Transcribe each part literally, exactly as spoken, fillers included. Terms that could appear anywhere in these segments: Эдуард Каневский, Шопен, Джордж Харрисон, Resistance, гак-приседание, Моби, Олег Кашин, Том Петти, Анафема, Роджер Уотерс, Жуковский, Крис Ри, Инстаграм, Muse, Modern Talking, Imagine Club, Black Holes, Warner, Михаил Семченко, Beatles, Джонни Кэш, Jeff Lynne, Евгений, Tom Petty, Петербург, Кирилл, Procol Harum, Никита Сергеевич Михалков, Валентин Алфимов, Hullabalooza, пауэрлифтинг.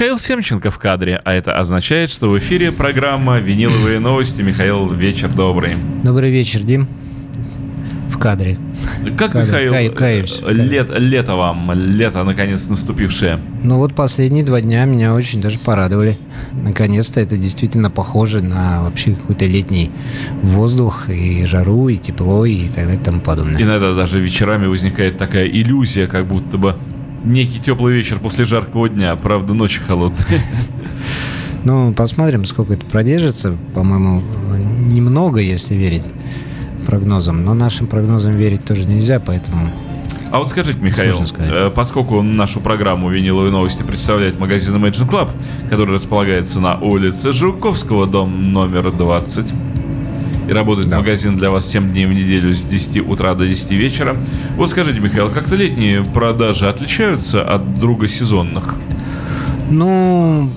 Михаил Семченко в кадре, а это означает, что в эфире программа «Виниловые новости». Михаил, вечер добрый. Добрый вечер, Дим. В кадре. Как, кадр. Михаил, Кай, каешься, лет, лето вам, лето наконец наступившее. Ну вот последние два дня меня очень даже порадовали. Наконец-то это действительно похоже на вообще какой-то летний воздух, и жару, и тепло, и так далее, и тому подобное. Иногда даже вечерами возникает такая иллюзия, как будто бы некий теплый вечер после жаркого дня, правда, ночи холодные. Ну, посмотрим, сколько это продержится. По-моему, немного, если верить прогнозам. Но нашим прогнозам верить тоже нельзя, поэтому... А вот скажите, Михаил, поскольку нашу программу «Виниловые новости» представляет магазин Imagine Club, который располагается на улице Жуковского, дом номер двадцать, и работает да. магазин для вас семь дней в неделю с десяти утра до десяти вечера. Вот скажите, Михаил, как-то летние продажи отличаются от другосезонных? Ну,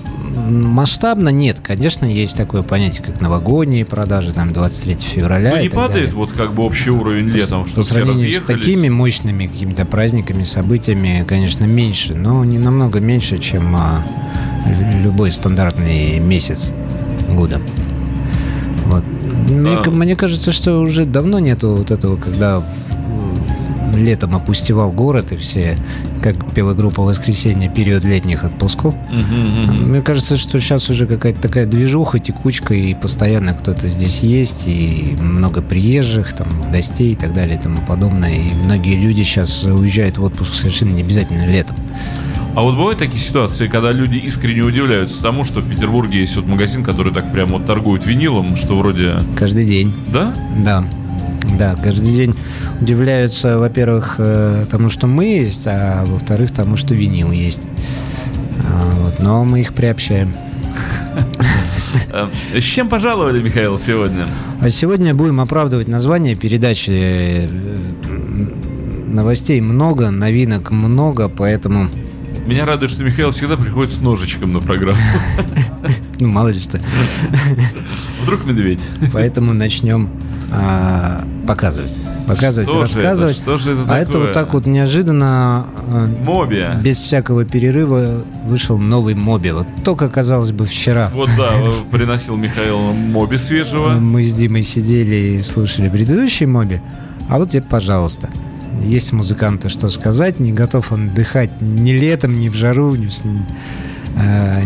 масштабно нет. Конечно, есть такое понятие, как новогодние продажи, там, двадцать третьего февраля. Ну, не падает далее. Вот как бы общий уровень по, летом, что по все разъехались? С такими мощными какими-то праздниками, событиями, конечно, меньше, но не намного меньше, чем а, любой стандартный месяц года. Вот. Мне, а... мне кажется, что уже давно нету вот этого, когда летом опустевал город, и все, как пела группа «Воскресенье», период летних отпусков. Mm-hmm. Там, мне кажется, что сейчас уже какая-то такая движуха, текучка, и постоянно кто-то здесь есть, и много приезжих, там, гостей и так далее, и тому подобное. И многие люди сейчас уезжают в отпуск совершенно не обязательно летом. А вот бывают такие ситуации, когда люди искренне удивляются тому, что в Петербурге есть вот магазин, который так прям вот торгует винилом, что вроде... Каждый день. Да? Да. Да, каждый день удивляются, во-первых, тому, что мы есть, а во-вторых, тому, что винил есть. Вот, но мы их приобщаем. С чем пожаловали, Михаил, сегодня? А сегодня будем оправдывать название передачи. Новостей много, новинок много, поэтому... Меня радует, что Михаил всегда приходит с ножичком на программу. Ну, мало ли что. Вдруг медведь. Поэтому начнем а, показывать. Показывать, что рассказывать. Это? Что это а такое? Это вот так вот неожиданно, Моби. Без всякого перерыва, вышел новый Моби. Вот только, казалось бы, вчера. Вот да, приносил Михаил Моби свежего. Мы с Димой сидели и слушали предыдущий Моби. А вот тебе, пожалуйста. Есть музыканты, что сказать. Не готов он дыхать ни летом, ни в жару, ни... А,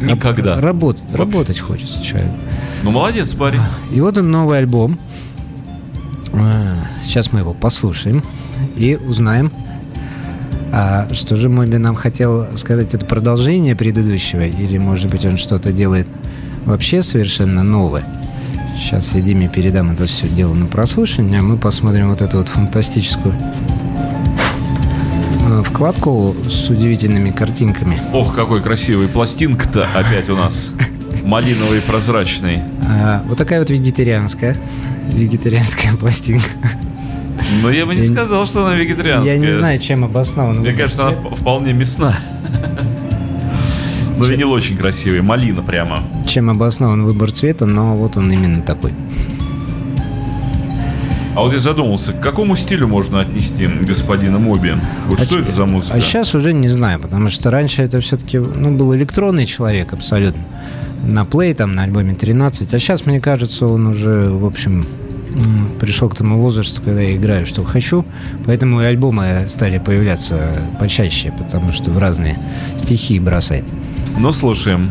никогда. Раб- работать, работать хочется человеку. Ну, молодец, парень. И вот он, новый альбом. Сейчас мы его послушаем и узнаем, а что же Моби нам хотел сказать. Это продолжение предыдущего? Или, может быть, он что-то делает вообще совершенно новое? Сейчас я Диме передам это все дело на прослушивание, а мы посмотрим вот эту вот фантастическую вкладку с удивительными картинками. Ох, какой красивый пластинка-то опять у нас. Малиновый, прозрачный. А, вот такая вот вегетарианская. Вегетарианская пластинка. Но я бы не я сказал, не... что она вегетарианская. Я не знаю, чем обоснована. Мне кажется, она вполне мясна. Но винил очень красивый, малина прямо. Чем обоснован выбор цвета, но вот он именно такой. А вот я задумался, к какому стилю можно отнести господина Моби? Вот а что ч... это за музыка? А сейчас уже не знаю, потому что раньше это все-таки, ну, был электронный человек абсолютно. На плей, там, на альбоме тринадцать. А сейчас, мне кажется, он уже, в общем, пришел к тому возрасту, когда я играю, что хочу. Поэтому и альбомы стали появляться почаще, потому что в разные стихии бросает. Но слушаем.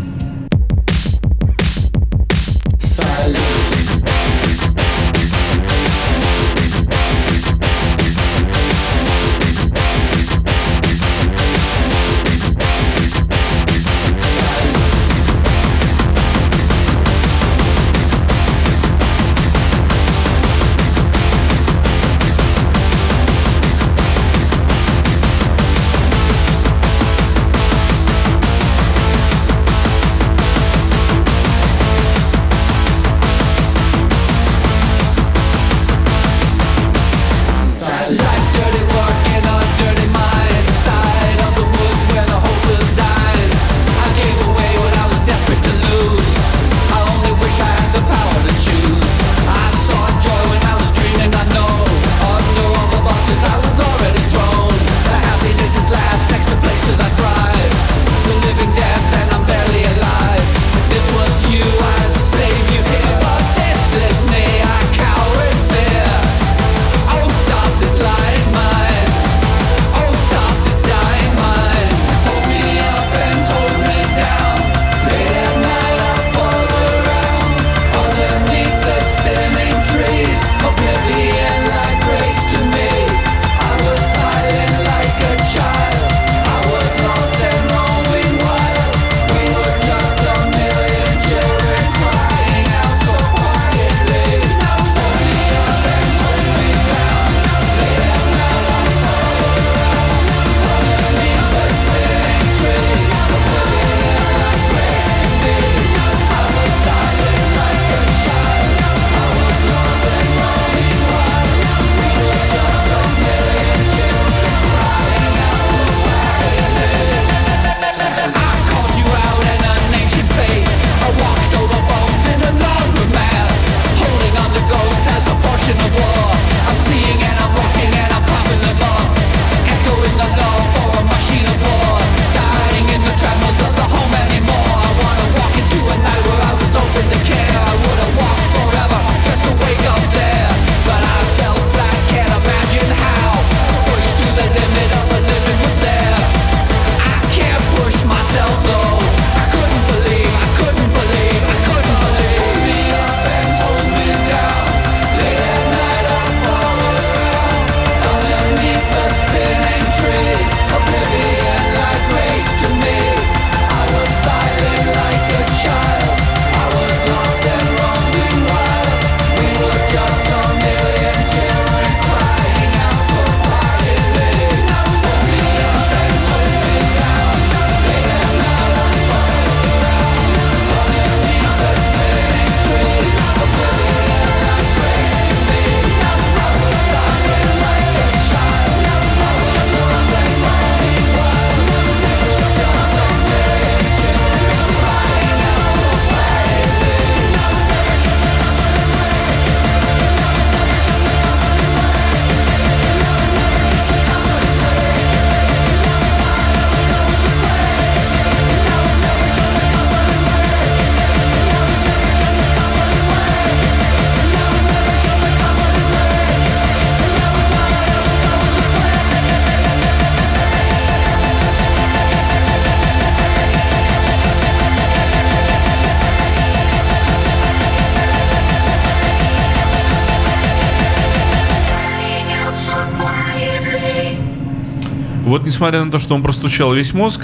Вот несмотря на то, что он простучал весь мозг,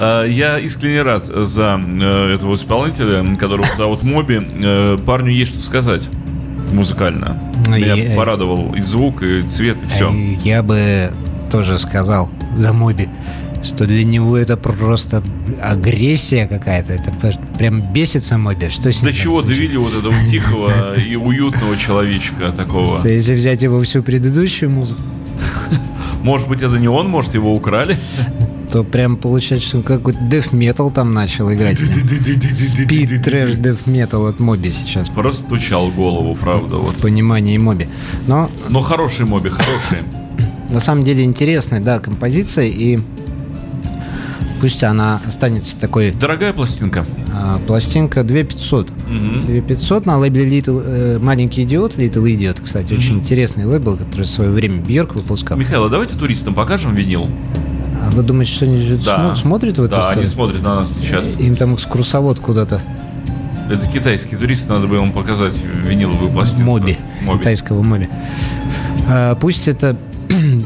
я искренне рад за этого исполнителя, которого зовут Моби. Парню есть что сказать музыкально. Меня порадовал и звук, и цвет, и все. Я бы тоже сказал за Моби, что для него это просто агрессия какая-то. Это прям бесится Моби. Что с ним? До чего довели вот этого тихого и уютного человечка такого? Если взять его всю предыдущую музыку, может быть, это не он, может, его украли, то прям получается, что какой-то деф-метал там начал играть. Спид, трэш, деф-метал от Моби сейчас. Просто стучал голову, правда. Вот. В понимании Моби. Но... Но хороший Моби, хороший. На самом деле интересная, да, композиция, и пусть она останется такой... Дорогая пластинка. А, пластинка две тысячи пятьсот. Mm-hmm. две тысячи пятьсот на лейбле Little, э, «Маленький идиот». Little Idiot, кстати, mm-hmm. очень интересный лейбл, который в свое время Бьорк выпускал. Михаил, а давайте туристам покажем винил. А вы думаете, что они да. смотрят в эту да, историю? Да, они смотрят на нас сейчас. Им там экскурсовод куда-то. Это китайский турист, надо бы ему показать виниловую пластинку. Моби, Моби. Китайского Моби. А, пусть эта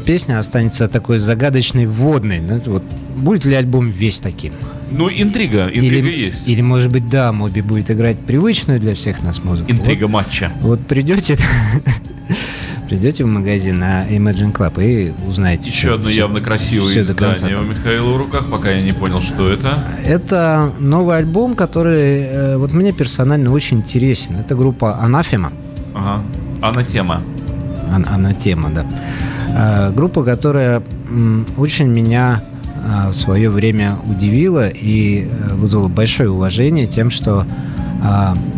песня останется такой загадочной, вводной. Да? Вот. Будет ли альбом весь таким? Ну, интрига, интрига или, есть. Или, может быть, да, Моби будет играть привычную для всех нас музыку. Интрига вот, матча. Вот придете, придете в магазин на Imagine Club и узнаете. Еще одно все, явно красивое издание у Михаила в руках, пока я не понял, что это. Это новый альбом, который вот мне персонально очень интересен. Это группа Анафема. Ага. Анафема. Ан- Анафема, да. А, группа, которая м, очень меня... в свое время удивила и вызвала большое уважение тем, что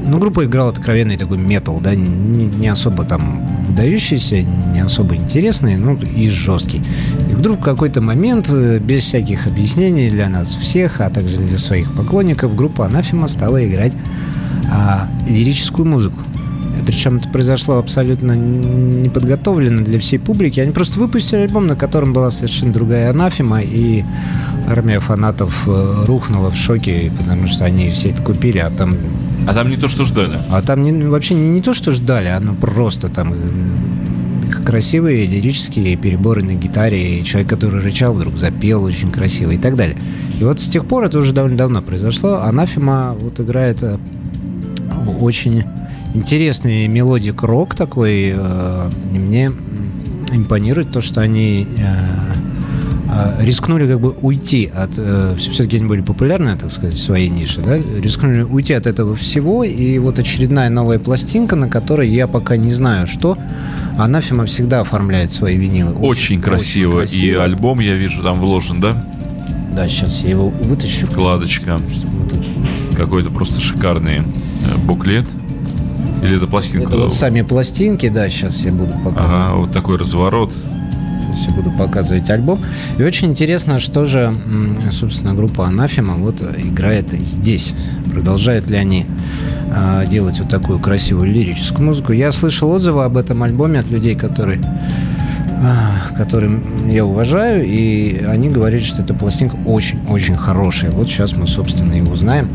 ну, группа играла откровенный такой метал, да, не, не особо там выдающийся, не особо интересный, ну и жесткий. И вдруг в какой-то момент, без всяких объяснений для нас всех, а также для своих поклонников, группа Анафема стала играть а, лирическую музыку. Причем это произошло абсолютно неподготовленно для всей публики. Они просто выпустили альбом, на котором была совершенно другая Анафема, и армия фанатов рухнула в шоке, потому что они все это купили, а там... А там не то, что ждали. А там не, вообще не, не то, что ждали, оно просто там... красивые лирические переборы на гитаре, и человек, который рычал, вдруг запел очень красиво и так далее. И вот с тех пор, это уже довольно давно произошло, Анафема вот играет очень... интересный мелодик рок такой, э, и мне импонирует то, что они э, э, рискнули как бы уйти от, э, все-таки они были популярны, так сказать, в своей нише, да, рискнули уйти от этого всего, и вот очередная новая пластинка, на которой я пока не знаю, что. Анафема всегда оформляет свои винилы. Очень, очень, красиво. очень красиво, и альбом, я вижу, там вложен, да? Да, сейчас я его вытащу. Вкладочка. Какой-то просто шикарный буклет. Или это пластинка? Это вот сами пластинки, да, сейчас я буду показывать. Ага, вот такой разворот. Сейчас я буду показывать альбом. И очень интересно, что же, собственно, группа Анафема вот играет здесь. Продолжают ли они а, делать вот такую красивую лирическую музыку. Я слышал отзывы об этом альбоме от людей, которые, а, которые я уважаю, и они говорят, что эта пластинка очень-очень хорошая. Вот сейчас мы, собственно, и узнаем.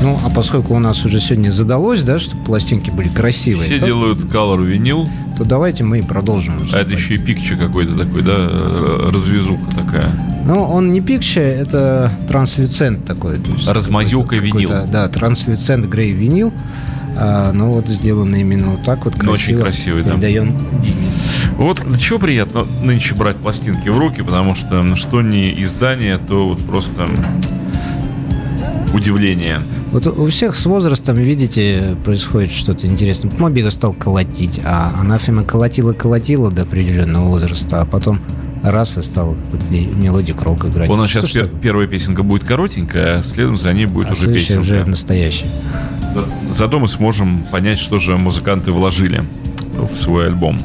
Ну, а поскольку у нас уже сегодня задалось, да, чтобы пластинки были красивые. Все то, делают color винил. То давайте мы и продолжим. А это еще и пикча какой-то такой, да, развязуха такая. Ну, он не пикча, это транслюцент такой. Размазюка винил. Да, транслюцент грей винил. А, ну, вот сделано именно вот так вот красиво. Очень красивый, да. Передаем... Вот чего приятно нынче брать пластинки в руки, потому что что не издание, то вот просто... удивление. Вот у всех с возрастом, видите, происходит что-то интересное. Моби стал колотить, а Анафема колотила-колотила до определенного возраста, а потом раз и стал мелодик рок играть. У нас сейчас пер- первая песенка будет коротенькая, а следом за ней будет а уже песенка. Уже настоящая. За- зато мы сможем понять, что же музыканты вложили в свой альбом.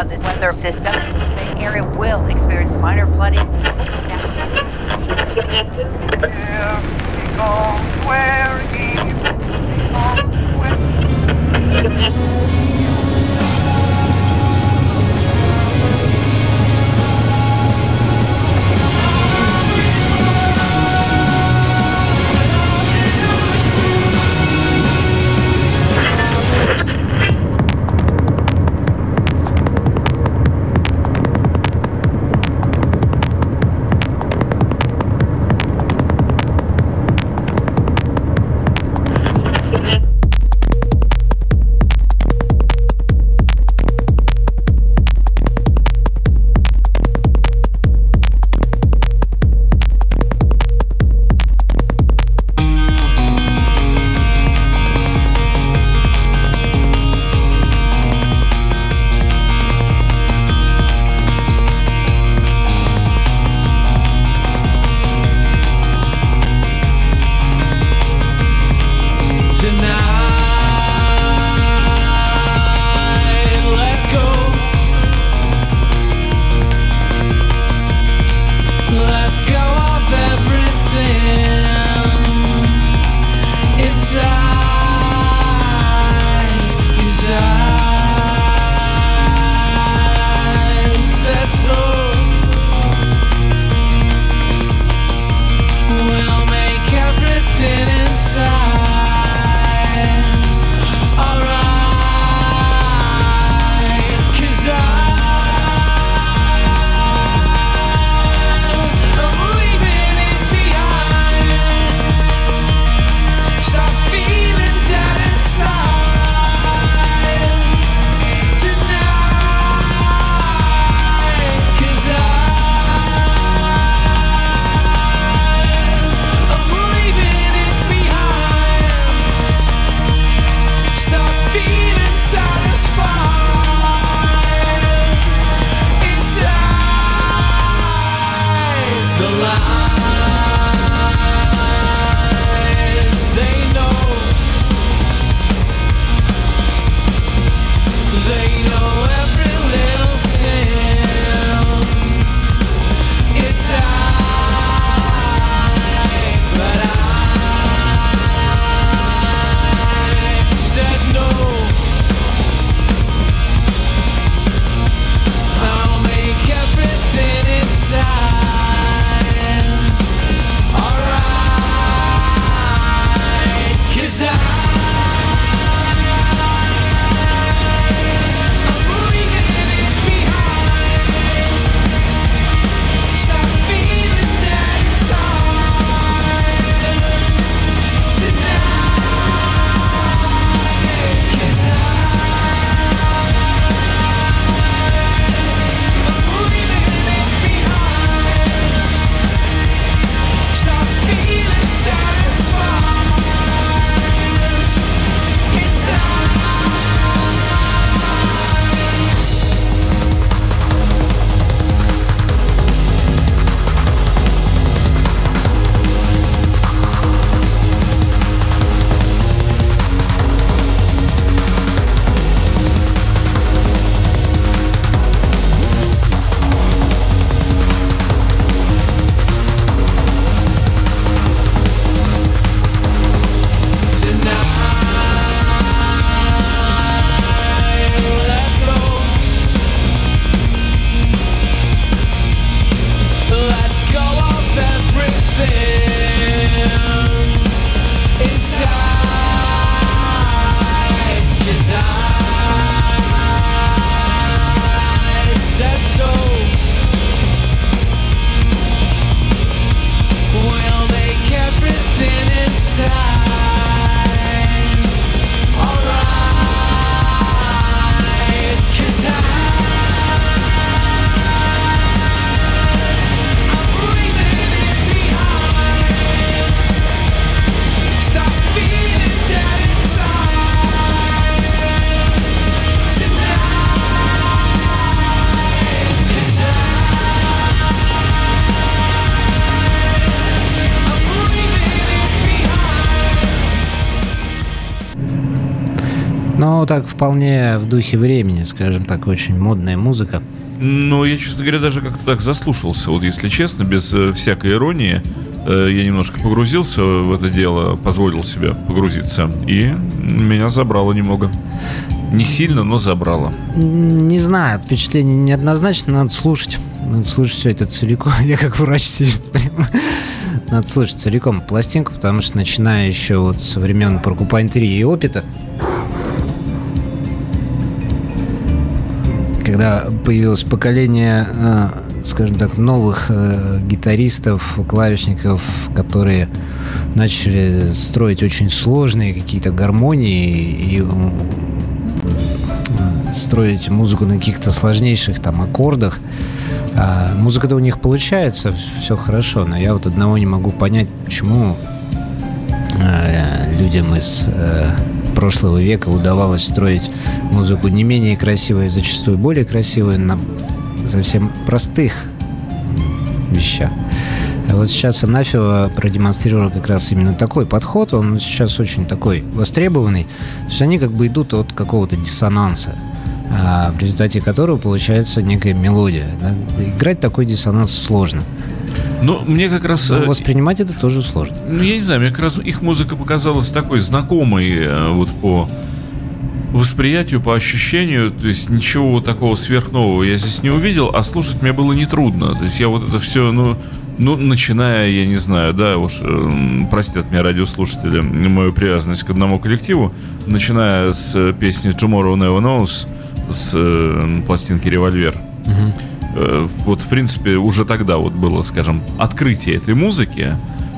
of the weather system. The area will experience minor flooding. так вполне в духе времени, скажем так, очень модная музыка. Ну, я, честно говоря, даже как-то так заслушался. Вот, если честно, без всякой иронии, я немножко погрузился в это дело, позволил себе погрузиться, и меня забрало немного. Не сильно, но забрало. Не знаю, впечатление неоднозначно, надо слушать. Надо слушать все это целиком. Я как врач сижу прямо. Надо слушать целиком пластинку, потому что начиная еще вот со времен Porcupine Tree и Опита, когда появилось поколение, скажем так, новых гитаристов, клавишников, которые начали строить очень сложные какие-то гармонии и строить музыку на каких-то сложнейших там аккордах. А музыка-то у них получается, все хорошо, но я вот одного не могу понять, почему э, людям из э, прошлого века удавалось строить музыку не менее красивую, зачастую более красивую, на совсем простых вещах. А вот сейчас Анафема продемонстрировала как раз именно такой подход, он сейчас очень такой востребованный, то есть они как бы идут от какого-то диссонанса, в результате которого получается некая мелодия. Играть такой диссонанс сложно. Но мне как раз... Но воспринимать это тоже сложно. Я не знаю, мне как раз их музыка показалась такой знакомой вот по восприятию, по ощущению. То есть ничего такого сверхнового я здесь не увидел, а слушать мне было нетрудно. То есть я вот это все, ну... Ну, начиная, я не знаю, да, уж э, простят меня радиослушатели мою привязанность к одному коллективу, начиная с песни Tomorrow Never Knows, с э, пластинки «Револьвер». Mm-hmm. э, вот, в принципе, уже тогда вот было, скажем, открытие этой музыки,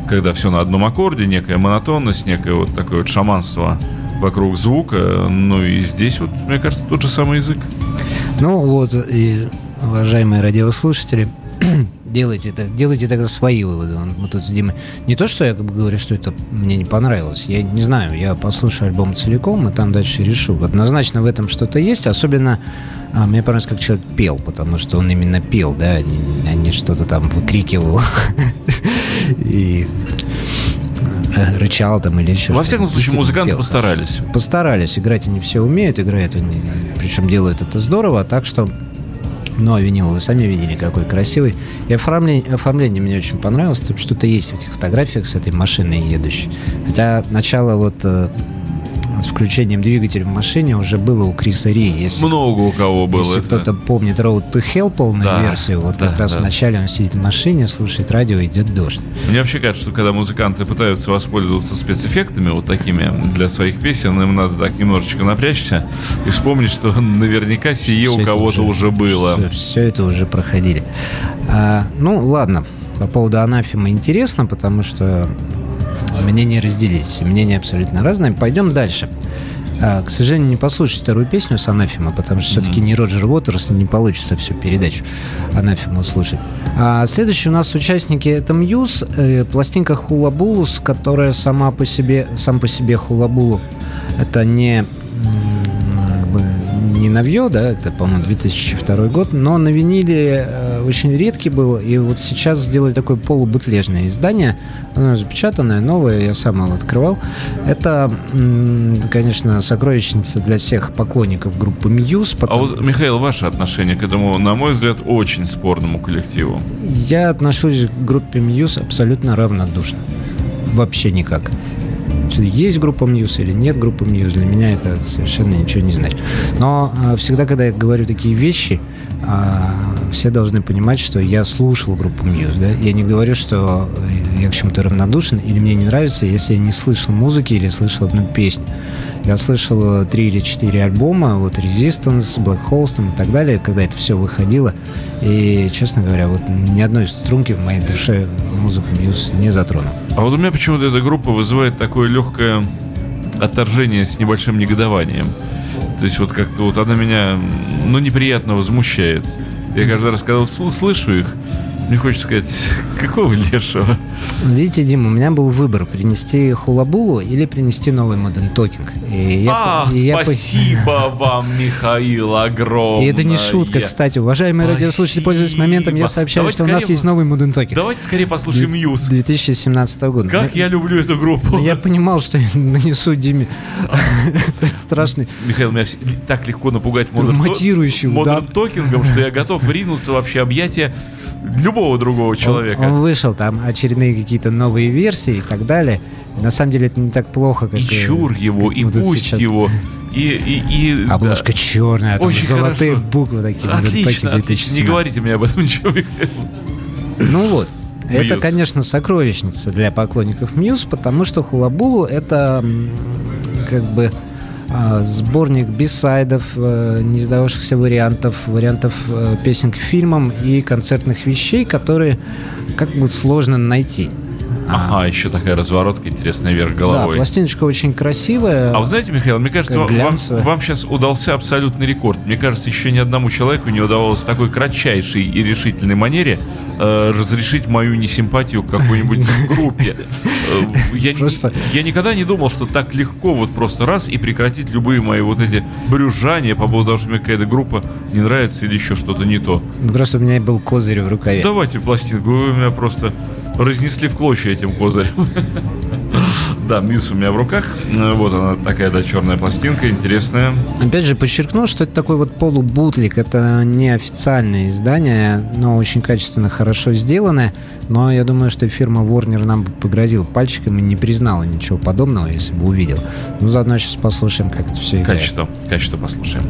когда все на одном аккорде, некая монотонность, некое вот такое вот шаманство вокруг звука. Ну и здесь вот, мне кажется, тот же самый язык. Ну вот, и, уважаемые радиослушатели, делайте, делайте тогда свои выводы. Мы тут с Димой... Не то, что я как бы говорю, что это мне не понравилось. Я не знаю, я послушаю альбом целиком и там дальше решу. Однозначно в этом что-то есть. Особенно а, мне понравилось, как человек пел, потому что он именно пел, да, а не что-то там выкрикивал и рычал там или еще что-то. Во всяком случае, музыканты постарались. Постарались. Играть они все умеют, играют они, причем делают это здорово, так что... Ну, а винил, вы сами видели, какой красивый. И оформление, оформление мне очень понравилось. Тут что-то есть в этих фотографиях с этой машиной едущей. Хотя начало вот э, с включением двигателя в машине уже было у Криса Ри. Если, много у кого было. Если это... кто-то помнит Road to Hell полную да, версию, вот да, как да, раз да. Вначале он сидит в машине, слушает радио, идет дождь. Мне вообще кажется, что когда музыканты пытаются воспользоваться спецэффектами вот такими для своих песен, им надо так немножечко напрячься и вспомнить, что наверняка сие все у кого-то уже, уже было. Все, все это уже проходили. А, ну, ладно. По поводу Анафемы интересно, потому что мнения разделились, мнения абсолютно разные. Пойдем дальше. А, к сожалению, не послушать вторую песню с Анафемой, потому что mm-hmm. все-таки не Роджер Уотерс, не получится всю передачу Анафему слушать. А следующий у нас участники — это Muse, э, пластинка Hullabalooza, которая сама по себе, сам по себе Hullabaloo. Это не, как бы, не новье, да, это, по-моему, две тысячи второй год, но на виниле э, очень редкий был, и вот сейчас сделали такое полубутлежное издание. Оно запечатанное, новое, я сам его открывал. Это, конечно, сокровищница для всех поклонников группы Muse. Потом... А вот, Михаил, ваше отношение к этому, на мой взгляд, очень спорному коллективу? Я отношусь к группе Muse абсолютно равнодушно. Вообще никак. Есть группа Muse или нет группы Muse, для меня это совершенно ничего не значит. Но всегда, когда я говорю такие вещи, все должны понимать, что я слушал группу Muse, да? Я не говорю, что я к чему-то равнодушен или мне не нравится, если я не слышал музыки или слышал одну песню. Я слышал три или четыре альбома, вот Resistance, Black Holes там, и так далее, когда это все выходило. И, честно говоря, вот ни одной струнки в моей душе музыку Muse не затронула. А вот у меня почему-то эта группа вызывает такое легкое отторжение с небольшим негодованием. То есть вот как-то вот она меня, ну, неприятно возмущает. Я каждый раз, когда слышу их, Мне хочется сказать, какого лешего? Видите, Дима, у меня был выбор, принести Hullabaloo или принести новый Modern Talking. И я, а, и спасибо я... вам, Михаил, огромное. И это не шутка, кстати. Уважаемые спасибо. радиослушатели, пользуясь моментом, я сообщаю, давайте что скорее... у нас есть новый Modern Talking. Давайте скорее послушаем Muse. две тысячи семнадцатого года. Как я, я люблю эту группу. Я понимал, что я нанесу Диме страшный... Михаил, меня так легко напугать Modern Talking, что я готов ринуться вообще объятия любого другого человека. Он, он вышел, там очередные какие-то новые версии и так далее. На самом деле это не так плохо, как... И чур его, и пусть его. И, и, и, обложка да. черная, там очень золотые хорошо. буквы такие. Отлично, отлично. Не говорите мне об этом ничего, Михаил. Ну вот. Muse. Это, конечно, сокровищница для поклонников Muse, потому что Hullabaloo — это как бы... сборник бисайдов, не издававшихся вариантов, вариантов песен к фильмам и концертных вещей, которые как бы сложно найти. Ага, а, еще такая разворотка интересная вверх головой. Да, пластиночка очень красивая. А вы знаете, Михаил, мне кажется, вам, вам сейчас удался абсолютный рекорд. Мне кажется, еще ни одному человеку не удавалось в такой кратчайшей и решительной манере э, разрешить мою несимпатию к какой-нибудь группе. Я, просто... я никогда не думал, что так легко вот просто раз и прекратить любые мои вот эти брюзжания по поводу того, что мне какая-то группа не нравится или еще что-то не то. Просто у меня был козырь в рукаве. Давайте пластинку, вы меня просто... разнесли в клочья этим козырем. Да, Muse у меня в руках. Вот она такая, да, черная пластинка, интересная. Опять же, подчеркну, что это такой вот полубутлик. Это не официальное издание, но очень качественно, хорошо сделанное. Но я думаю, что фирма Warner нам бы погрозила пальчиком и не признала ничего подобного, если бы увидел. Ну, заодно сейчас послушаем, как это все играет. Качество, качество послушаем.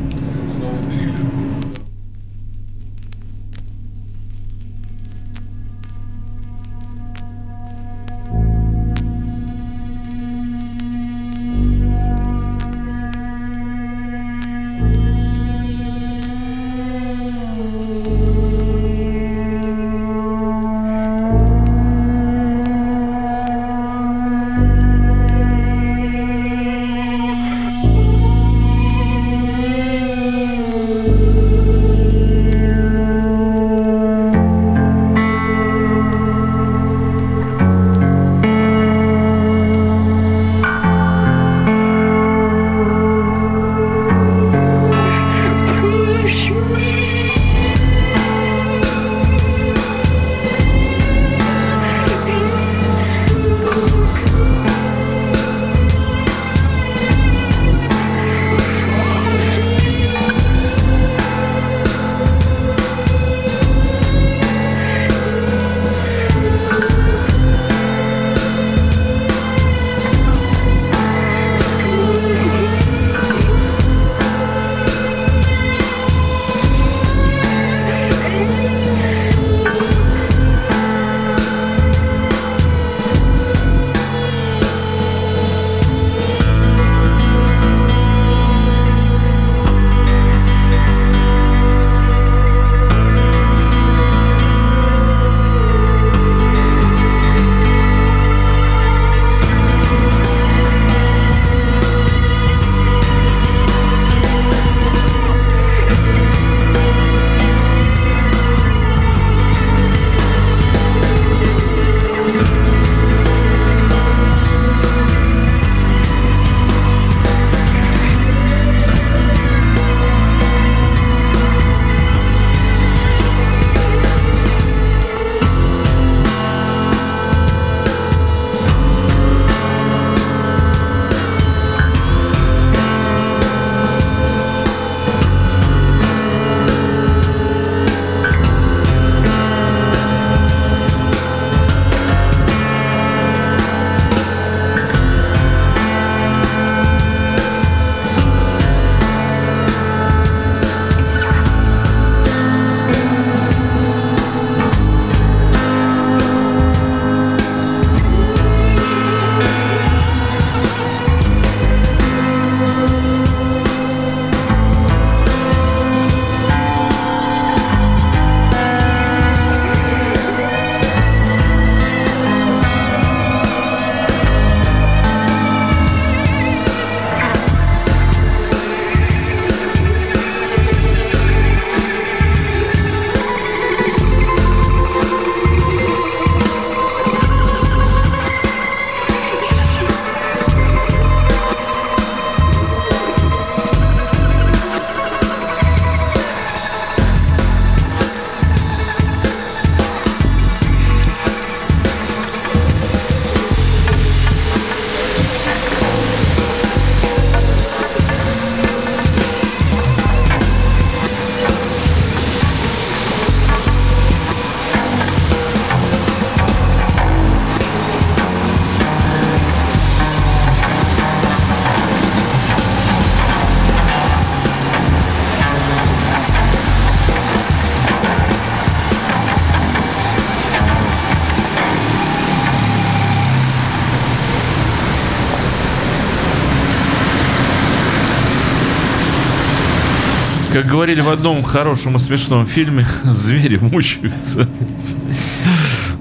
Как говорили в одном хорошем и смешном фильме, звери мучаются.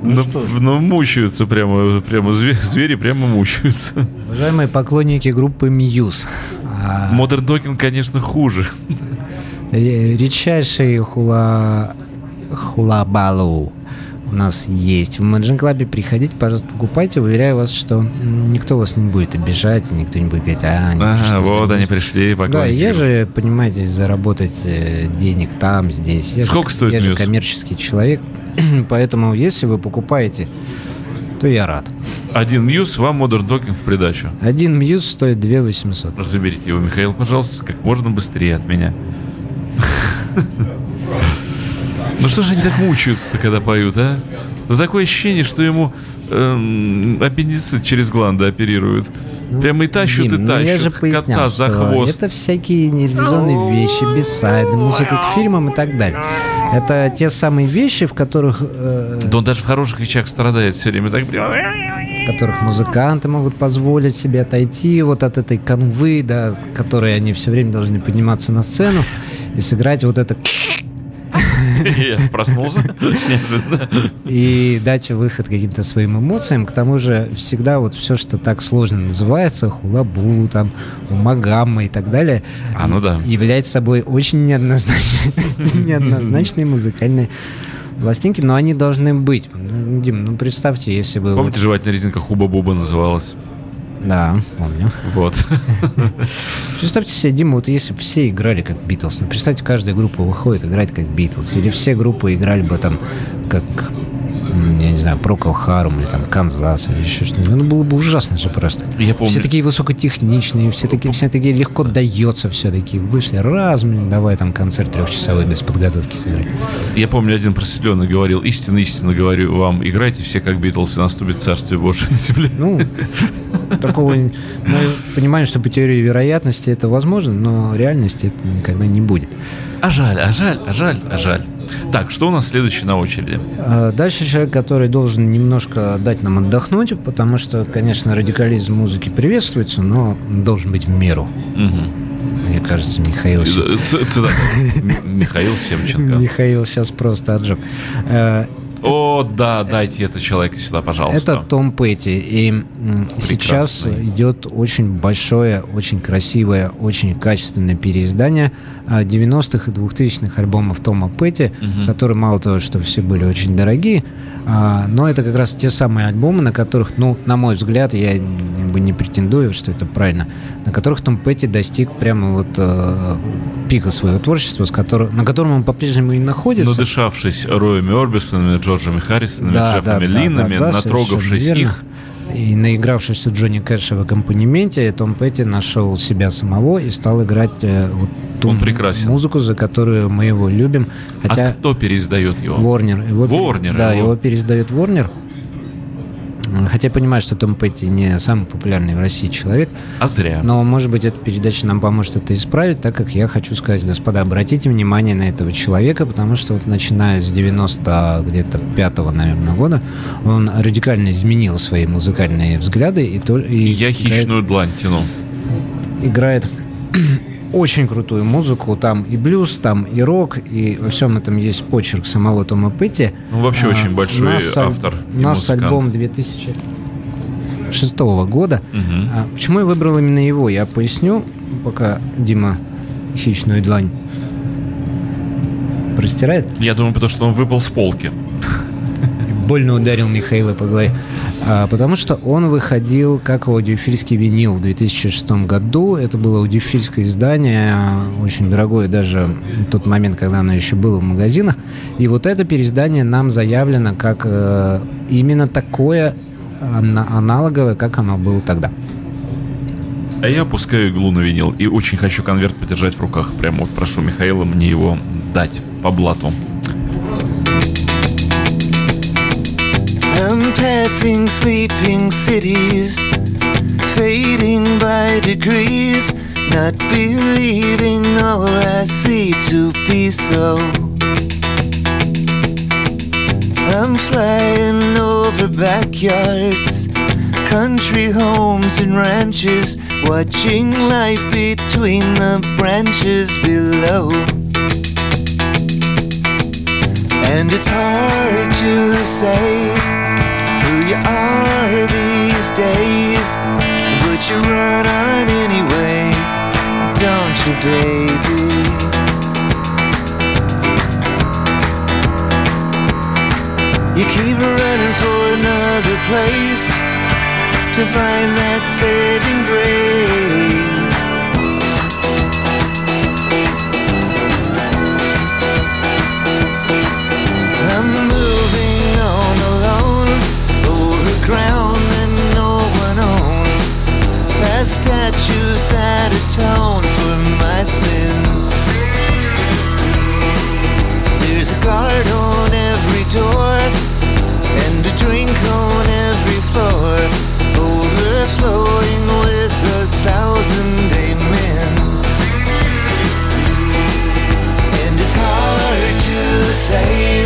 Ну, ну, что ну мучаются прямо, прямо звери, звери прямо мучаются. Уважаемые поклонники группы Muse. Modern Talking, конечно, хуже. Редчайший хула... хулабалу у нас есть в Imagine Club. Приходите, пожалуйста, покупайте. Уверяю вас, что никто вас не будет обижать, никто не будет говорить, а, они а пришли, вот они пришли, поклонники. Да, я же, понимаете, заработать денег там, здесь. Я Сколько же, стоит Я Muse? Же коммерческий человек, поэтому если вы покупаете, то я рад. Один Muse, вам Modern Talking в придачу. Один Muse стоит две тысячи восемьсот. Заберите его, Михаил, пожалуйста, как можно быстрее от меня. Ну что же они так мучаются-то, когда поют, а? Ну такое ощущение, что ему эм, аппендицит через гланды оперируют. Ну, Прямо и тащут, Дим, и тащут. Ну я же пояснял, кота за хвост. Это всякие нерелизованные вещи, бисайды, музыка к фильмам и так далее. Это те самые вещи, в которых... Э, да он даже в хороших вещах страдает все время. Так... В которых музыканты могут позволить себе отойти вот от этой канвы, да, с которой они все время должны подниматься на сцену и сыграть вот это... Я проснулся. И дать выход каким-то своим эмоциям. К тому же всегда вот все, что так сложно называется, хулабулу, там, умагамма и так далее, а, ну да. является собой очень неоднозначные, неоднозначные музыкальные пластинки, но они должны быть. Дим, ну представьте, если бы... Помните, вот... жевательная резинка хуба-буба называлась? Да, помню. Вот. Представьте себе, Дима, вот если бы все играли как Beatles, ну представьте, каждая группа выходит играть как Beatles, или все группы играли бы там как, я не знаю, Procol Harum, или там Kansas, или еще что-нибудь. Ну было бы ужасно же просто. Я помню. Все такие высокотехничные, все такие, все такие легко дается все-таки. Вышли, раз, давай там концерт трехчасовой без подготовки сыграть. Я помню, один просветленный говорил, истинно, истинно говорю вам, играйте все как Beatles, и наступит царствие Божие на земле. Ну... Такого, мы понимаем, что по теории вероятности это возможно, но реальности это никогда не будет. А жаль, а жаль, а жаль, а жаль. Так, что у нас следующий на очереди? Дальше человек, который должен немножко дать нам отдохнуть, потому что, конечно, радикализм музыки приветствуется, но должен быть в меру. Угу. Мне кажется, Михаил... Цитата. Михаил Семченко. Михаил сейчас просто отжег. О, да, дайте это человека сюда, пожалуйста. Это Том Петти. И Прекрасный. Сейчас идет очень большое, очень красивое, очень качественное переиздание девяностых и двухтысячных альбомов Тома Петти, угу. которые мало того, что все были очень дорогие, но это как раз те самые альбомы, на которых, ну, на мой взгляд, я не претендую, что это правильно, на которых Том Петти достиг прямо вот пика своего творчества, с которым, на котором он по-прежнему и находится. Надышавшись Роем Орбисоном, Джорджем Харрисоном, да, Джеффом да, Линнами, да, да, натрогавшись их. И наигравшись у Джонни Кэша в аккомпанементе, Том Петти нашел себя самого и стал играть э, вот ту музыку, за которую мы его любим. Хотя а кто переиздает его? Warner. Его, Warner да, его, его переиздает Warner. Хотя я понимаю, что Том Петти не самый популярный в России человек. А зря. Но, может быть, эта передача нам поможет это исправить, так как я хочу сказать, господа, обратите внимание на этого человека, потому что вот начиная с девяносто пятого, наверное, года он радикально изменил свои музыкальные взгляды. И, то, и я играет, хищную длань тяну. Играет очень крутую музыку. Там и блюз, там и рок, и во всем этом есть почерк самого Тома Петти. Ну, вообще а, очень большой нас, автор и музыкант. У нас альбом две тысячи шестого года. Угу. А, почему я выбрал именно его? Я поясню, пока Дима хищную длань простирает. Я думаю, потому что он выпал с полки. Больно ударил Михаила по голове. А, потому что он выходил как аудиофильский винил в две тысячи шестом году. Это было аудиофильское издание, очень дорогое даже в тот момент, когда оно еще было в магазинах. И вот это переиздание нам заявлено как э, именно такое аналоговое, как оно было тогда. А я опускаю иглу на винил и очень хочу конверт подержать в руках. Прямо вот прошу Михаила мне его дать по блату. Passing sleeping cities, fading by degrees, not believing all I see to be so. I'm flying over backyards, country homes and ranches, watching life between the branches below. days, but you run on anyway, don't you, baby? You keep running for another place to find that saving grace. I'm moving on alone over ground that no one owns, past statues that atone for my sins. There's a guard on every door and a drink on every floor, overflowing with a thousand amens. And it's hard to say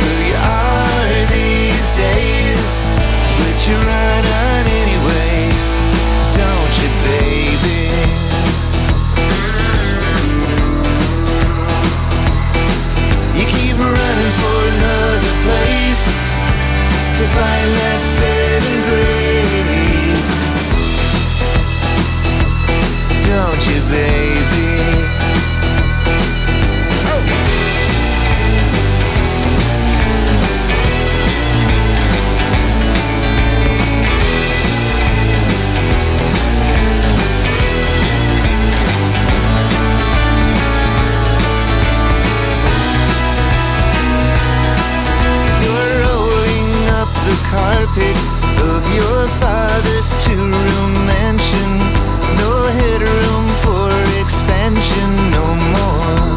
who you are these days, but you run on anyway, don't you, baby? You keep running for another place to find that saving grace, don't you, baby? Carpet of your father's two-room mansion, no headroom for expansion no more.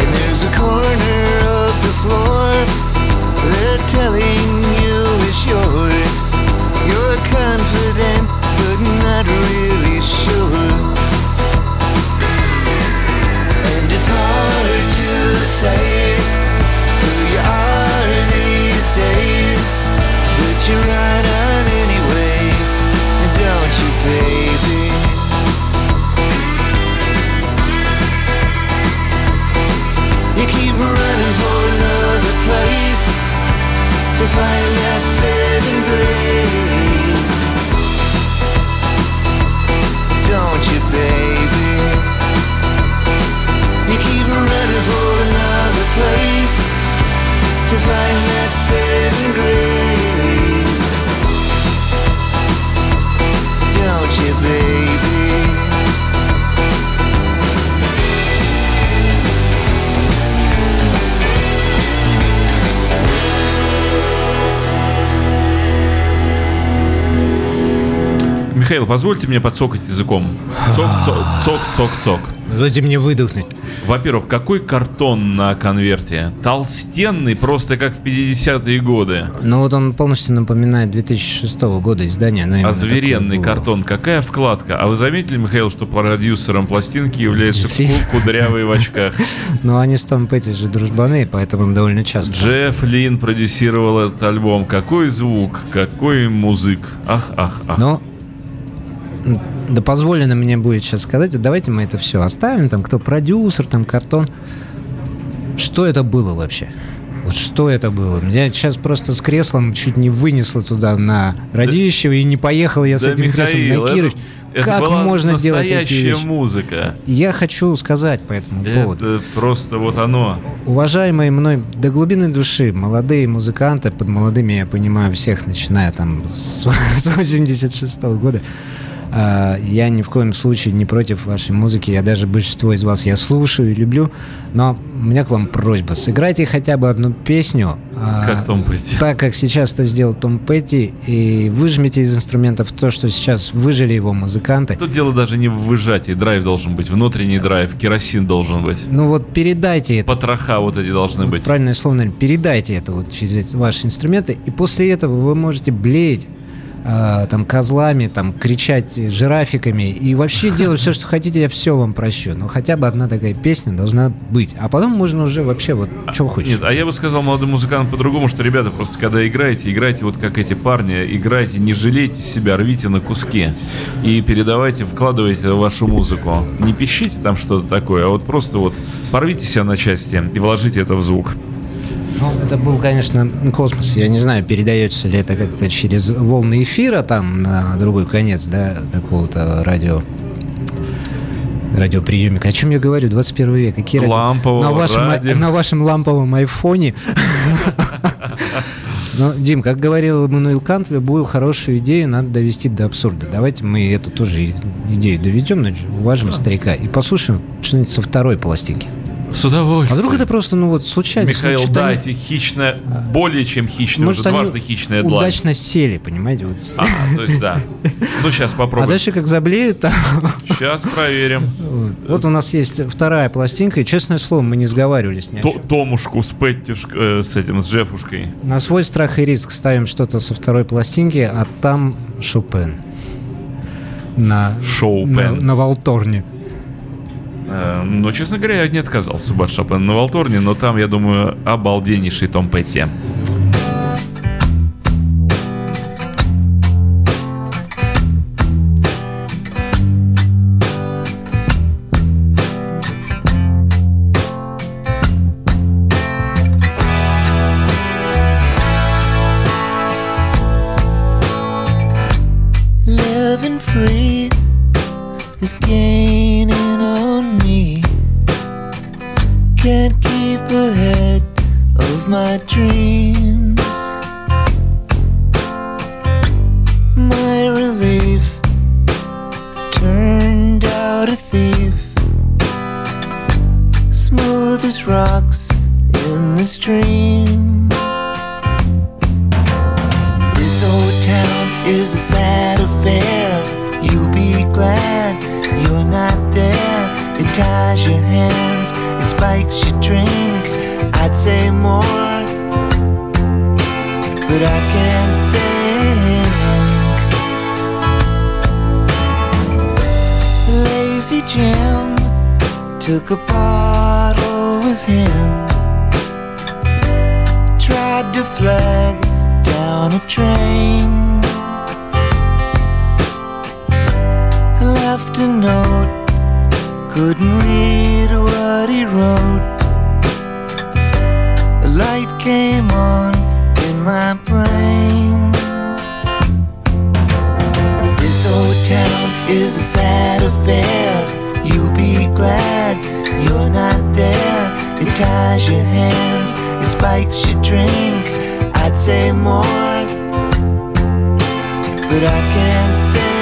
And there's a corner of the floor they're telling you is yours. You're confident but not really sure. And it's hard to say who you are these days, but you run on anyway, don't you, baby? You keep running for another place to find that saving grace, don't you, baby? You keep running for another place to find that saving grace, don't you, baby? Михаил, позвольте мне подсокать языком. Цок, цок, цок, цок, цок. Дайте мне выдохнуть. Во-первых, какой картон на конверте? Толстенный, просто как в пятидесятые годы. Ну вот он полностью напоминает две тысячи шестого года издание. Озверенный картон, какая вкладка. А вы заметили, Михаил, что продюсером пластинки является кудрявый в очках? Ну они с Том Петти же дружбаны, поэтому довольно часто. Джефф Лин продюсировал этот альбом. Какой звук, какой музык. Ах, ах, ах. Ну, да позволено мне будет сейчас сказать, давайте мы это все оставим, там кто продюсер, там картон. Что это было вообще? Вот что это было? Меня сейчас просто с креслом чуть не вынесло туда на Радищево, да, и не поехал я с да, этим Михаил, креслом на Кирыч. Это, как это была можно делать такие вещи? Музыка. Я хочу сказать по этому это поводу. Это просто вот оно. Уважаемые мной до глубины души молодые музыканты, под молодыми я понимаю всех, начиная там с восемьдесят шестого года, я ни в коем случае не против вашей музыки. Я даже большинство из вас я слушаю и люблю. Но у меня к вам просьба. Сыграйте хотя бы одну песню. Как Том Петти. Так, как сейчас это сделал Том Петти. И выжмите из инструментов то, что сейчас выжили его музыканты. Тут дело даже не в выжатии. Драйв должен быть. Внутренний драйв. Керосин должен быть. Ну вот передайте это. Потроха вот эти должны вот быть. Правильное слово, наверное. Передайте это вот через ваши инструменты. И после этого вы можете блеять там козлами, там кричать жирафиками и вообще делать все, что хотите, я все вам прощу. Но хотя бы одна такая песня должна быть. А потом можно уже вообще вот что хочешь. Нет, а я бы сказал молодым музыкантам по-другому, что, ребята, просто когда играете, играйте вот как эти парни, играйте, не жалейте себя, рвите на куски и передавайте, вкладывайте вашу музыку. Не пищите там что-то такое, а вот просто вот порвите себя на части и вложите это в звук. Ну, это был, конечно, космос. Я не знаю, передается ли это как-то через волны эфира, там, на другой конец, да, какого-то радио. Радиоприемник. О чем я говорю? двадцать первый век. Какие лампового на вашем, радио. На вашем ламповом айфоне. Ну, Дим, как говорил Иммануил Кант, любую хорошую идею надо довести до абсурда. Давайте мы эту тоже идею доведем, но уважим старика и послушаем что-нибудь со второй пластинки. С удовольствием. А вдруг это просто, ну вот, случайно. Михаил, да, эти хищные, более чем хищные, может, уже дважды хищные длань. Удачно сели, понимаете? Вот. А, то есть, да. Ну, сейчас попробуем. А дальше как заблеют, там... Сейчас проверим. Вот. вот у нас есть вторая пластинка, и, честное слово, мы не сговаривались ни о чем. Томушку с Петтюшкой, э, с этим, с Джеффушкой. На свой страх и риск ставим что-то со второй пластинки, а там Шопен. На... Шоупен. На, на Волторне. Ну, честно говоря, я не отказался бы от Шопена на Волторне, но там, я думаю, обалденнейший Том Петти. Drink, I'd say more, but I can't think.